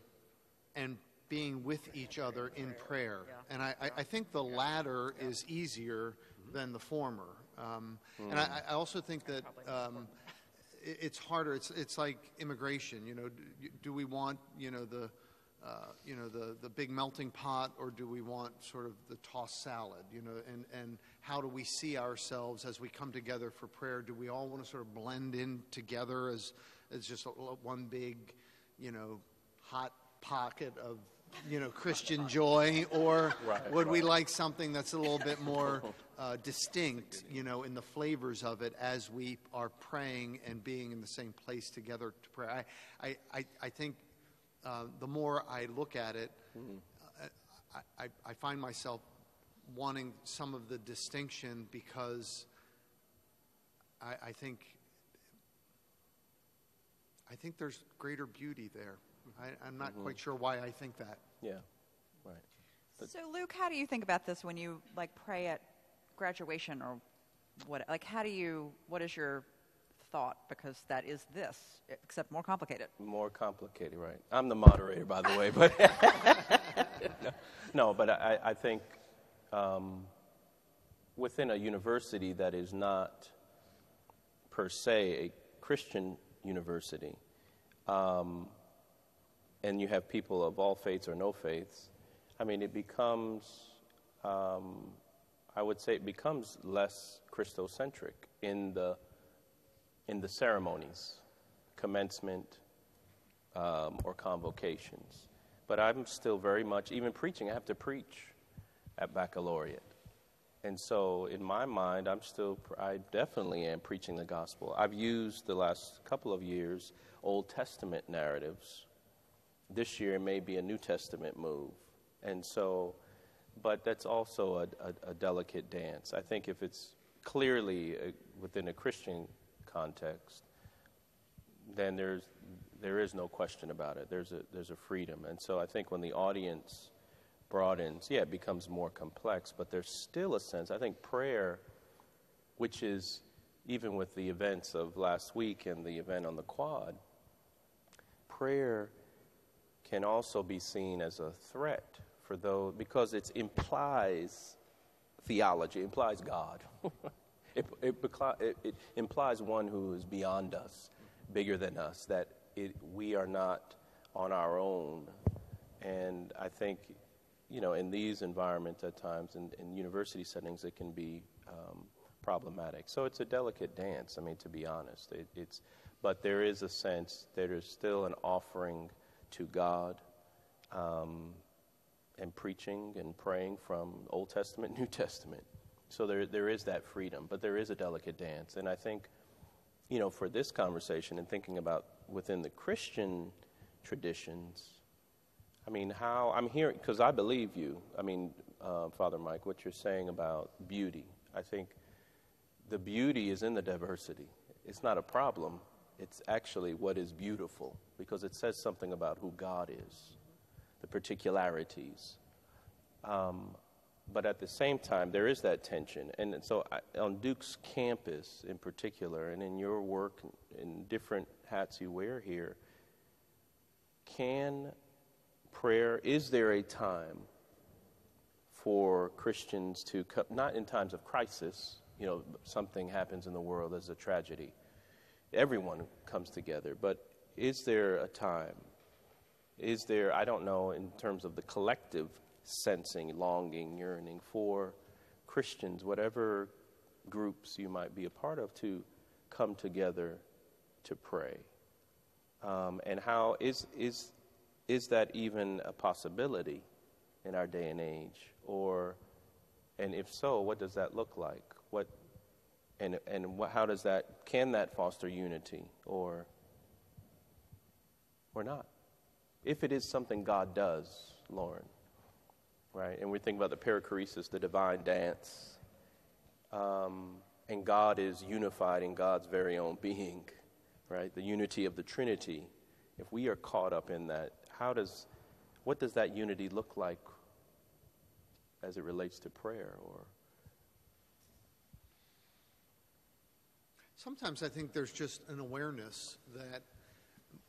and being with each other in prayer. Yeah. And I, I, I think the latter yeah. is easier than the former. Um, mm. And I, I also think that... Um, It's harder. It's it's like immigration. You know, do, do we want you know the uh, you know the the big melting pot, or do we want sort of the tossed salad? You know, and and how do we see ourselves as we come together for prayer? Do we all want to sort of blend in together as as just a, one big you know hot pocket of you know Christian joy, or right, would right. we like something that's a little bit more? Uh, distinct, you know, in the flavors of it as we are praying and being in the same place together to pray. I, I, I think uh, the more I look at it, mm. I, I, I find myself wanting some of the distinction because I, I think I think there's greater beauty there. I, I'm not mm-hmm. quite sure why I think that. Yeah, right. But so, Luke, how do you think about this when you like pray at graduation or what, like how do you, what is your thought? Because that is this, except more complicated. More complicated, right. I'm the moderator, by the way, but no, no, but I, I think um, within a university that is not per se a Christian university, um, and you have people of all faiths or no faiths, I mean, it becomes... Um, I would say it becomes less Christocentric in the in the ceremonies, commencement um, or convocations. But I'm still very much, even preaching, I have to preach at baccalaureate. And so in my mind, I'm still, I definitely am preaching the gospel. I've used the last couple of years Old Testament narratives. This year it may be a New Testament move. And so... But that's also a, a, a delicate dance. I think if it's clearly a, within a Christian context, then there's there is no question about it. There's a there's a freedom, and so I think when the audience broadens, yeah, it becomes more complex. But there's still a sense. I think prayer, which is even with the events of last week and the event on the quad, prayer can also be seen as a threat. For those, because it implies theology, implies God. it, it, it implies one who is beyond us, bigger than us, that it, we are not on our own. And I think, you know, in these environments at times, in, in university settings, it can be um, problematic. So it's a delicate dance, I mean, to be honest. It, it's, but there is a sense that there's still an offering to God, um, and preaching and praying from Old Testament, New Testament. So there there is that freedom, but there is a delicate dance. And I think, you know, for this conversation and thinking about within the Christian traditions, I mean, how I'm hearing, because I believe you. I mean, uh, Father Mike, what you're saying about beauty, I think the beauty is in the diversity. It's not a problem. It's actually what is beautiful, because it says something about who God is. The particularities. Um, But at the same time, there is that tension. And so I, on Duke's campus in particular, and in your work, in different hats you wear here, can prayer, is there a time for Christians to come, not in times of crisis, you know, something happens in the world as a tragedy. Everyone comes together, but is there a time? Is there, I don't know, in terms of the collective sensing, longing, yearning for Christians, whatever groups you might be a part of, to come together to pray? Um, and how is, is, is that even a possibility in our day and age? Or, and if so, what does that look like? What, and and what, how does that, can that foster unity or, or not? If it is something God does, Lauren, right? And we think about the perichoresis, the divine dance, um, and God is unified in God's very own being, right? The unity of the Trinity. If we are caught up in that, how does, what does that unity look like as it relates to prayer? Or sometimes I think there's just an awareness that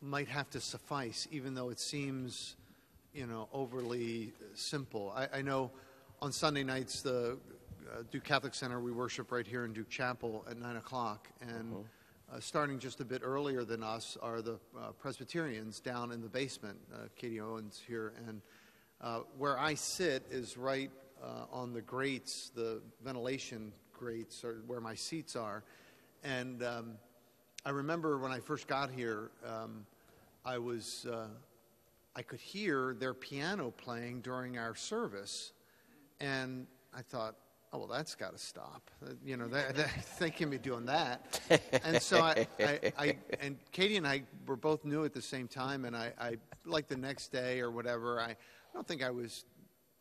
might have to suffice, even though it seems, you know, overly simple. I, I know on Sunday nights, the uh, Duke Catholic Center, we worship right here in Duke Chapel at nine o'clock. And uh-huh. uh, starting just a bit earlier than us are the uh, Presbyterians down in the basement, uh, Katie Owens here. And uh, where I sit is right uh, on the grates, the ventilation grates, or where my seats are. And um, I remember when I first got here, um, I was... Uh, I could hear their piano playing during our service, and I thought, oh, well, that's got to stop. You know, that, that, they can't be doing that. And so I, I, I, and Katie and I were both new at the same time, and I, I, like the next day or whatever, I don't think I was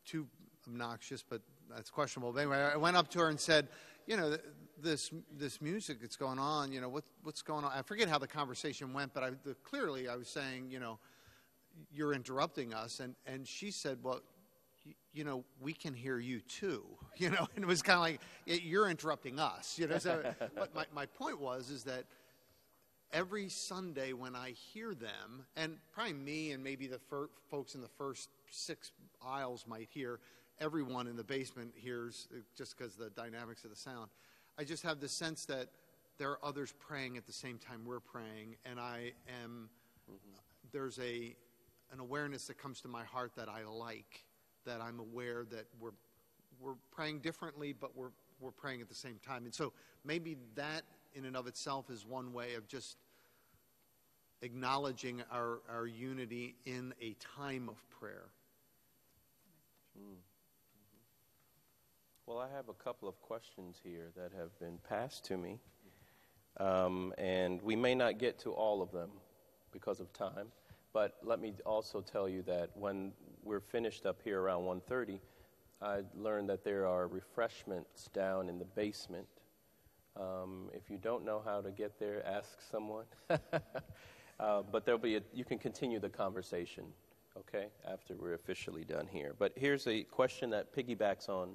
too obnoxious, but that's questionable. But anyway, I went up to her and said, you know, this this music that's going on, you know, what, what's going on? I forget how the conversation went, but I, the, clearly I was saying, you know, you're interrupting us. And, and she said, well, you, you know, we can hear you too, you know, and it was kind of like, you're interrupting us, you know. So, but my, my point was, is that every Sunday when I hear them, and probably me and maybe the fir- folks in the first six aisles might hear, everyone in the basement hears just because the dynamics of the sound, I just have the sense that there are others praying at the same time we're praying. And I am, mm-hmm. there's a, an awareness that comes to my heart that I like, that I'm aware that we're we're praying differently, but we're we're praying at the same time. And so maybe that in and of itself is one way of just acknowledging our, our unity in a time of prayer. Mm. Mm-hmm. Well, I have a couple of questions here that have been passed to me, um, and we may not get to all of them because of time. But let me also tell you that when we're finished up here around one thirty, I learned that there are refreshments down in the basement. Um, if you don't know how to get there, ask someone. uh, but there'll be a, you can continue the conversation, okay, after we're officially done here. But here's a question that piggybacks on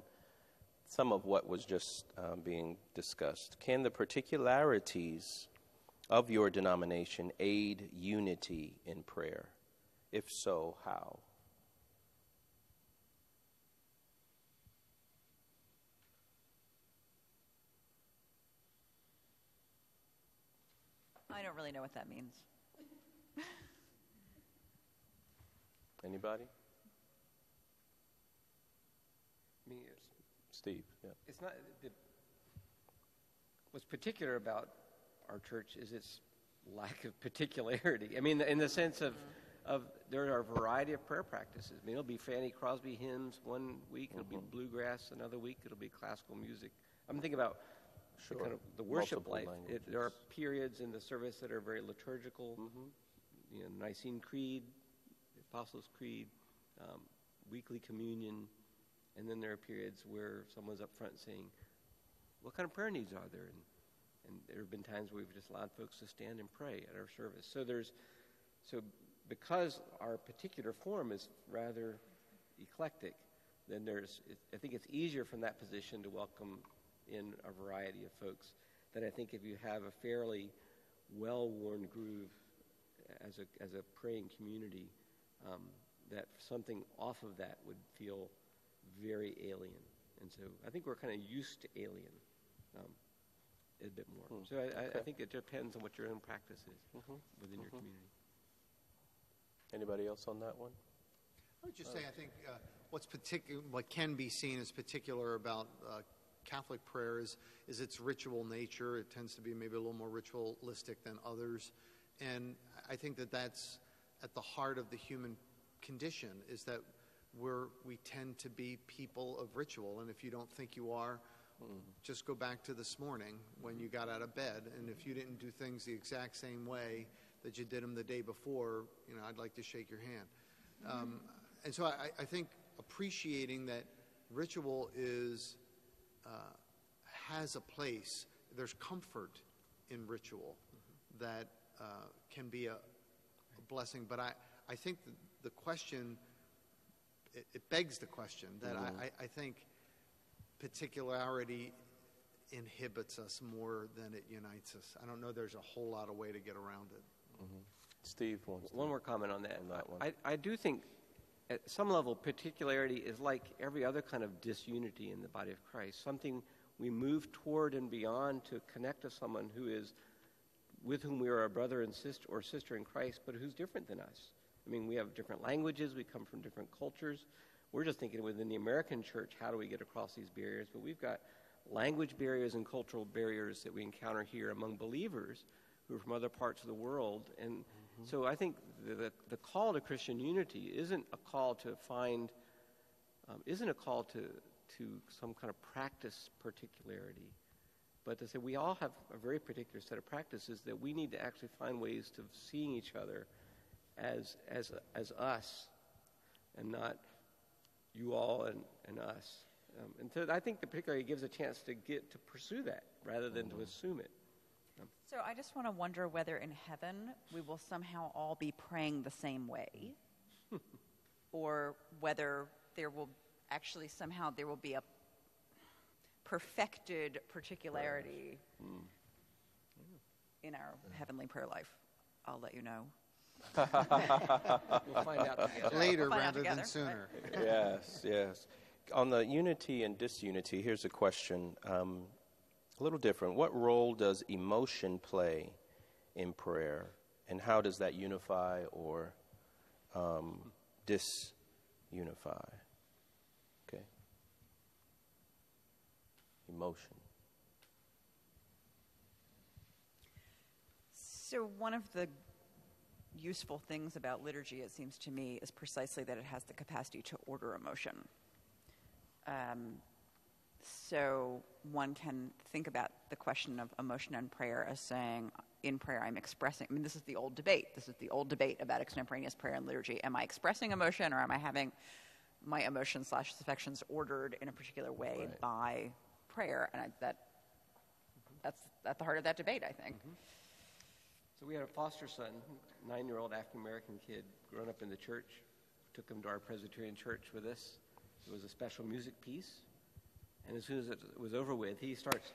some of what was just um, being discussed. Can the particularities of your denomination aid unity in prayer? If so, how? I don't really know what that means. Anybody? I mean, Steve, yeah. It's not, the, what's particular about our church is its lack of particularity. I mean, in the sense of, of there are a variety of prayer practices. I mean, it'll be Fanny Crosby hymns one week, it'll mm-hmm. be bluegrass another week, it'll be classical music. I'm thinking about sure. the, kind of the worship multiple life. It, there are periods in the service that are very liturgical. Mm-hmm. You know, Nicene Creed, Apostles' Creed, um, weekly communion, and then there are periods where someone's up front saying, what kind of prayer needs are there? And, And there have been times where we've just allowed folks to stand and pray at our service. So there's, so because our particular form is rather eclectic, then there's, I think it's easier from that position to welcome in a variety of folks than I think if you have a fairly well-worn groove as a as a praying community, um, that something off of that would feel very alien. And so I think we're kind of used to alien um, a bit more. Mm-hmm. So I, okay. I think it depends on what your own practice is mm-hmm. within mm-hmm. your community. Anybody else on that one? I would just oh. say I think uh, what's particular, what can be seen as particular about uh, Catholic prayer is, is its ritual nature. It tends to be maybe a little more ritualistic than others. And I think that that's at the heart of the human condition, is that we're, we tend to be people of ritual. And if you don't think you are, mm-hmm. just go back to this morning when you got out of bed. And if you didn't do things the exact same way that you did them the day before, you know, I'd like to shake your hand. Mm-hmm. Um, and so I, I think appreciating that ritual is uh, has a place. There's comfort in ritual mm-hmm. that Uh, can be a, a blessing, but I, I think the, the question, it, it begs the question that mm-hmm. I, I think particularity inhibits us more than it unites us. I don't know there's a whole lot of way to get around it. Mm-hmm. Steve wants One to more comment on that. On that one. I, I do think at some level particularity is like every other kind of disunity in the body of Christ, something we move toward and beyond to connect to someone who is with whom we are a brother and sister or sister in Christ, but who's different than us. I mean, we have different languages. We come from different cultures. We're just thinking within the American church, how do we get across these barriers? But we've got language barriers and cultural barriers that we encounter here among believers who are from other parts of the world. And mm-hmm. so I think the, the, the call to Christian unity isn't a call to find, um, isn't a call to, to some kind of practice particularity. But to say we all have a very particular set of practices that we need to actually find ways to seeing each other as as as us, and not you all and, and us. Um, and so I think the particularity gives a chance to get to pursue that rather than mm-hmm. to assume it. Um, so I just want to wonder whether in heaven we will somehow all be praying the same way, or whether there will actually somehow there will be a perfected particularity mm. in our yeah. heavenly prayer life. I'll let you know. We'll find out together. Later we'll rather together, than sooner. Right? Yes, yes. On the unity and disunity, here's a question, um, a little different. What role does emotion play in prayer, and how does that unify or um, disunify? Emotion. So one of the useful things about liturgy, it seems to me, is precisely that it has the capacity to order emotion. Um, so one can think about the question of emotion and prayer as saying, in prayer I'm expressing, I mean, this is the old debate. This is the old debate about extemporaneous prayer and liturgy. Am I expressing emotion, or am I having my emotions slash affections ordered in a particular way right. by prayer? And I, that that's at the heart of that debate, I think. Mm-hmm. So we had a foster son, nine-year-old African-American kid, grown up in the church. Took him to our Presbyterian church with us. It was a special music piece. And as soon as it was over with, he starts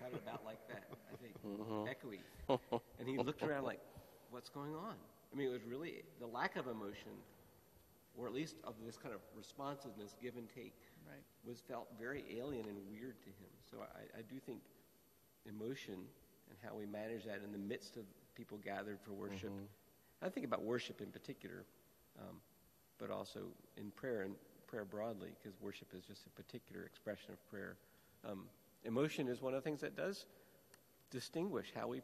sounded about like that, I think, mm-hmm. echoey. And he looked around like, what's going on? I mean, it was really the lack of emotion, or at least of this kind of responsiveness, give and take, right. was felt very alien and weird to him. So I, I do think emotion and how we manage that in the midst of people gathered for worship. Mm-hmm. I think about worship in particular, um, but also in prayer and prayer broadly, because worship is just a particular expression of prayer. Um, emotion is one of the things that does distinguish how we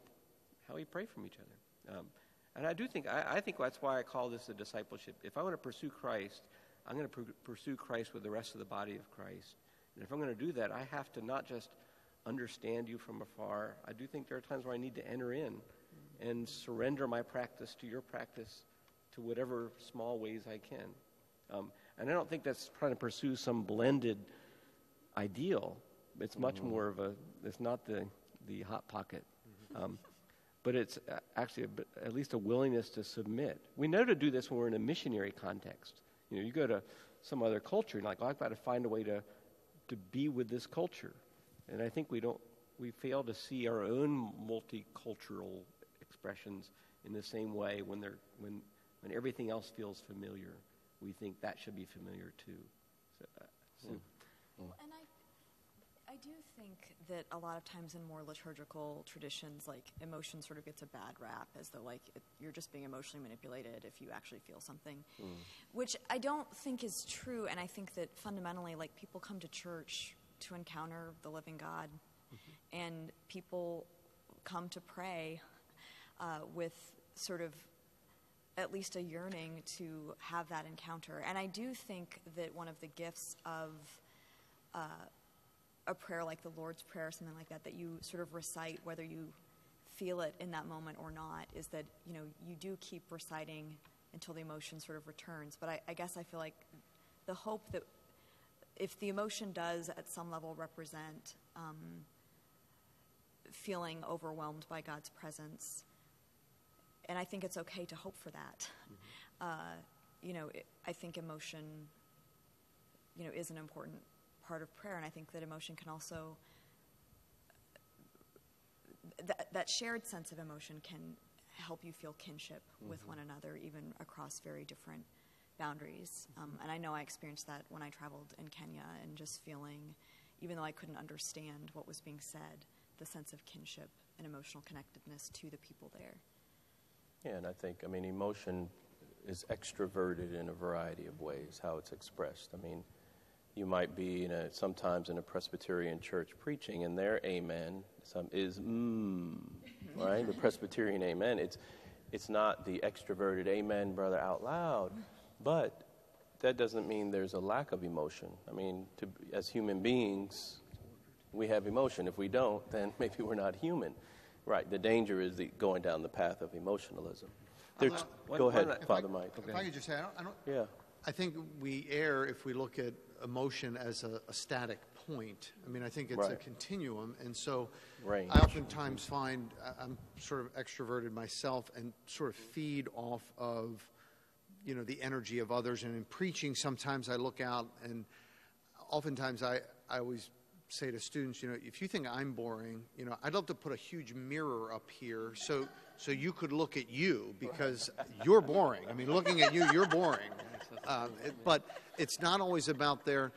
how we pray from each other. Um, And I do think, I, I think that's why I call this a discipleship. If I want to pursue Christ, I'm going to pr- pursue Christ with the rest of the body of Christ. And if I'm going to do that, I have to not just understand you from afar. I do think there are times where I need to enter in and surrender my practice to your practice, to whatever small ways I can. Um, and I don't think that's trying to pursue some blended ideal. It's much mm-hmm. more of a, it's not the, the hot pocket. Mm-hmm. Um, But it's actually a, at least a willingness to submit. We know to do this when we're in a missionary context. You know, you go to some other culture, and like, well, I've got to find a way to to be with this culture. And I think we don't, we fail to see our own multicultural expressions in the same way when they're when when everything else feels familiar. We think that should be familiar too. So, uh, so. Mm. Well, and I, I do think that a lot of times in more liturgical traditions, like, emotion sort of gets a bad rap, as though like it, you're just being emotionally manipulated if you actually feel something, mm. which I don't think is true. And I think that fundamentally, like, people come to church to encounter the living God, mm-hmm. and people come to pray uh, with sort of at least a yearning to have that encounter. And I do think that one of the gifts of uh, a prayer like the Lord's Prayer, something like that, that you sort of recite whether you feel it in that moment or not, is that, you know, you do keep reciting until the emotion sort of returns. But I, I guess I feel like the hope that if the emotion does at some level represent um, feeling overwhelmed by God's presence, and I think it's okay to hope for that. Mm-hmm. uh, you know, it, I think emotion, you know, is an important part of prayer, and I think that emotion can also, th- that shared sense of emotion can help you feel kinship mm-hmm. with one another, even across very different boundaries. Mm-hmm. Um, and I know I experienced that when I traveled in Kenya, and just feeling, even though I couldn't understand what was being said, the sense of kinship and emotional connectedness to the people there. Yeah, and I think, I mean, emotion is extroverted in a variety of ways, how it's expressed. I mean, you might be in a, sometimes in a Presbyterian church preaching, and their amen some is mmm, right? The Presbyterian amen. It's, it's not the extroverted amen, brother, out loud, but that doesn't mean there's a lack of emotion. I mean, to, as human beings, we have emotion. If we don't, then maybe we're not human. Right. The danger is the going down the path of emotionalism. T- what, go ahead, I, Father I, Mike. If okay. I could just say, I don't, I don't. Yeah. I think we err if we look at emotion as a, a static point. I mean, I think it's right. a continuum, and so Range. I oftentimes find I'm sort of extroverted myself, and sort of feed off of, you know, the energy of others. And in preaching, sometimes I look out, and oftentimes I I always. say to students, you know, if you think I'm boring, you know, I'd love to put a huge mirror up here so so you could look at you, because you're boring. I mean, looking at you, you're boring. Um, it, but it's not always about their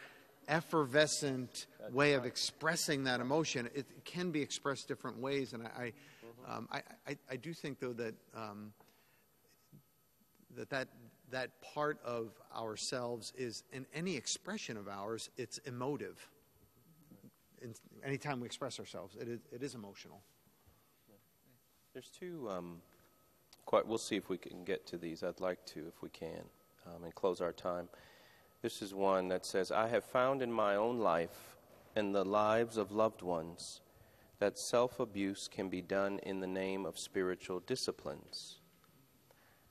effervescent way of expressing that emotion. It can be expressed different ways, and I I, um, I, I, I do think, though, that um, that that that part of ourselves is, in any expression of ours, it's emotive. Anytime we express ourselves, it is, it is emotional. There's two, um, quite, we'll see if we can get to these. I'd like to, if we can, um, and close our time. This is one that says, I have found in my own life and the lives of loved ones that self-abuse can be done in the name of spiritual disciplines.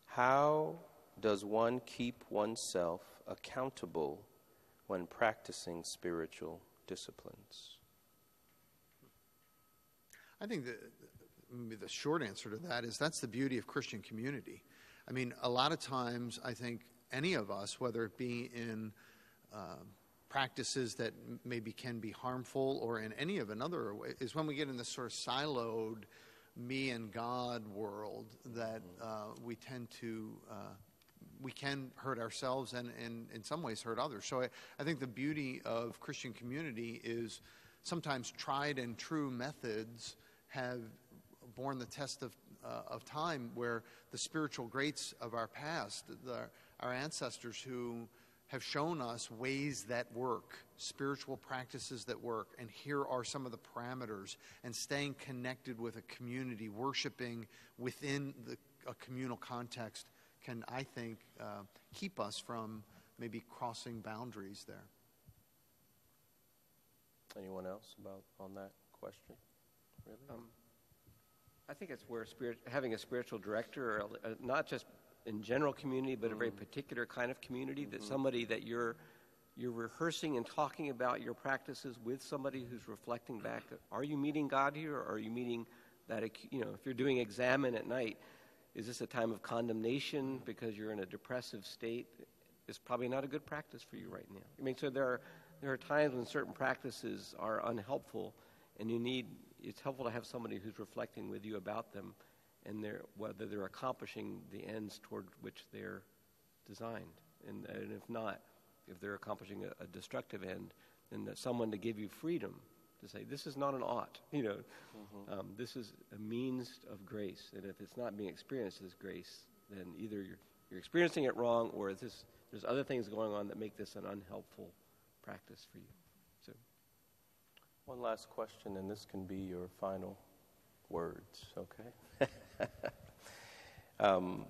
How does one keep oneself accountable when practicing spiritual disciplines? I think the, the short answer to that is that's the beauty of Christian community. I mean, a lot of times I think any of us, whether it be in uh, practices that maybe can be harmful, or in any of another way, is when we get in this sort of siloed me and God world that uh, we tend to uh, we can hurt ourselves, and, and in some ways hurt others. So I, I think the beauty of Christian community is sometimes tried and true methods have borne the test of uh, of time, where the spiritual greats of our past, the, our ancestors who have shown us ways that work, spiritual practices that work, and here are some of the parameters, and staying connected with a community, worshiping within the, a communal context, can, I think, uh, keep us from maybe crossing boundaries there. Anyone else about on that question? Really? Um, I think it's where spirit, having a spiritual director, or a, a, not just in general community, but mm. a very particular kind of community, mm-hmm. that somebody that you're you're rehearsing and talking about your practices with, somebody who's reflecting back. Are you meeting God here, or are you meeting that, you know, if you're doing examine at night, is this a time of condemnation because you're in a depressive state? is probably not a good practice for you right now. I mean, so there are there are times when certain practices are unhelpful, and you need it's helpful to have somebody who's reflecting with you about them and they're, whether they're accomplishing the ends toward which they're designed. And, and if not, if they're accomplishing a, a destructive end, then someone to give you freedom to say, this is not an ought, you know. Mm-hmm. um, this is a means of grace. And if it's not being experienced as grace, then either you're, you're experiencing it wrong or this, there's other things going on that make this an unhelpful practice for you. So, one last question, and this can be your final words, okay? um,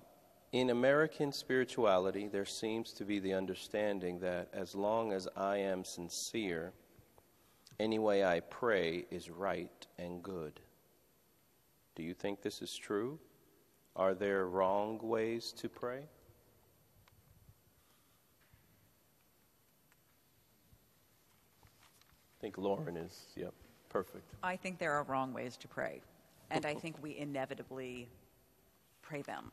in American spirituality, there seems to be the understanding that as long as I am sincere, any way I pray is right and good. Do you think this is true? Are there wrong ways to pray? I think Lauren is, yep, perfect. I think there are wrong ways to pray, and I think we inevitably pray them.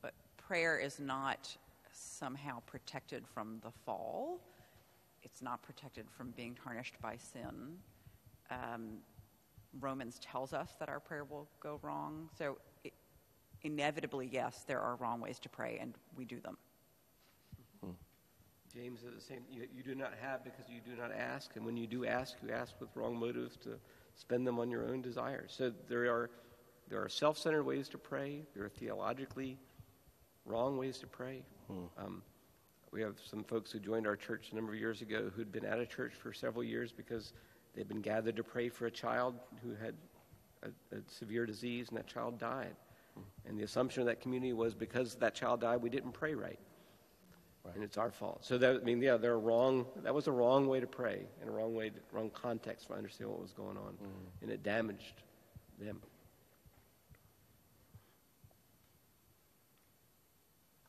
But prayer is not somehow protected from the fall. It's not protected from being tarnished by sin. Um, Romans tells us that our prayer will go wrong. So it, inevitably, yes, there are wrong ways to pray, and we do them. Mm-hmm. James is the same. You, you do not have because you do not ask. And when you do ask, you ask with wrong motives to spend them on your own desires. So there are, there are self-centered ways to pray. There are theologically wrong ways to pray. Mm-hmm. Um, We have some folks who joined our church a number of years ago who'd been out of church for several years because they'd been gathered to pray for a child who had a, a severe disease, and that child died. Mm-hmm. And the assumption of that community was because that child died, we didn't pray right. right. And it's our fault. So, that, I mean, yeah, they're wrong. That was a wrong way to pray and a wrong way, to, wrong context for understanding what was going on. Mm-hmm. And it damaged them.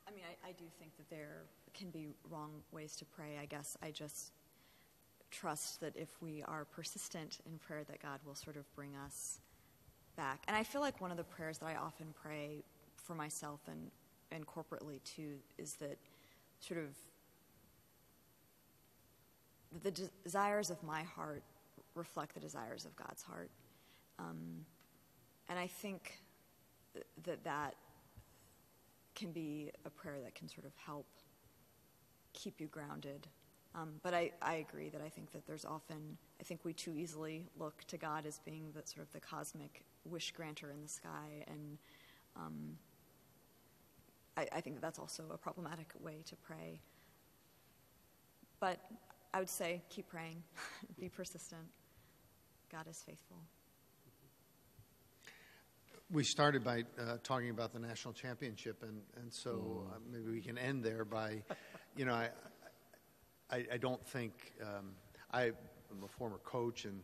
I mean, I, I do think that they're can be wrong ways to pray. I guess I just trust that if we are persistent in prayer, that God will sort of bring us back. And I feel like one of the prayers that I often pray for myself and, and corporately too is that sort of the de- desires of my heart reflect the desires of God's heart. Um, and I think th- that that can be a prayer that can sort of help keep you grounded. Um, but I, I agree that I think that there's often, I think we too easily look to God as being the, sort of the cosmic wish granter in the sky. And um, I, I think that that's also a problematic way to pray. But I would say keep praying, be persistent. God is faithful. We started by uh, talking about the national championship, and, and so mm. uh, maybe we can end there by... You know, I, I, I don't think, um, I am a former coach and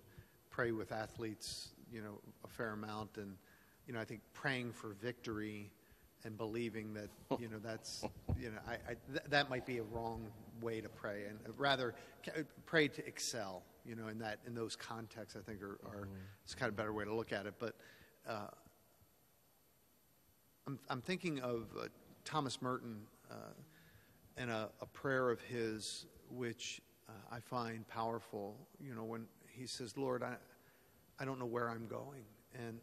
pray with athletes, you know, a fair amount. And, you know, I think praying for victory and believing that, you know, that's, you know, I, I, th- that might be a wrong way to pray. And rather pray to excel, you know, in that, in those contexts, I think are, are mm-hmm. it's kind of a better way to look at it. But uh, I'm, I'm thinking of uh, Thomas Merton, uh, and a, a prayer of his, which uh, I find powerful, you know, when he says, Lord, I, I don't know where I'm going. And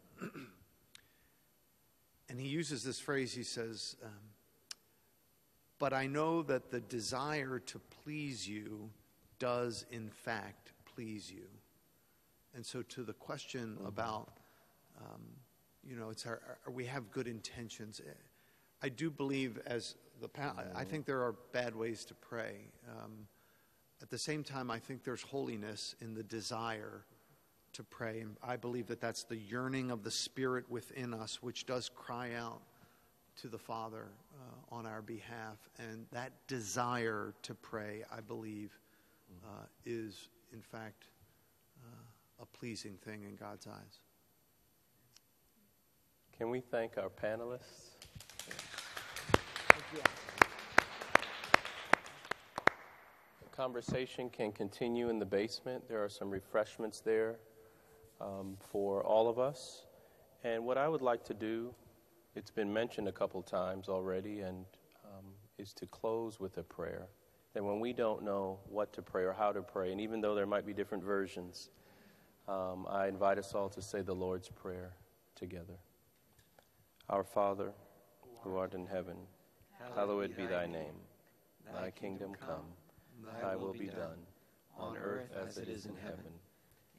and he uses this phrase, he says, um, but I know that the desire to please you does in fact please you. And so to the question mm-hmm. about, um, you know, it's our, our, we have good intentions. I do believe as... The pa- I think there are bad ways to pray. Um, at the same time, I think there's holiness in the desire to pray. And I believe that that's the yearning of the Spirit within us, which does cry out to the Father uh, on our behalf. And that desire to pray, I believe, uh, is, in fact, uh, a pleasing thing in God's eyes. Can we thank our panelists? Yeah. The conversation can continue in the basement. There are some refreshments there um, for all of us. And what I would like to do, it's been mentioned a couple times already, and uh, um, is to close with a prayer. And when we don't know what to pray or how to pray, and even though there might be different versions, um, I invite us all to say the Lord's Prayer together. Our Father, who art in heaven, hallowed be thy name. Thy kingdom come, thy will be done, on earth as it is in heaven.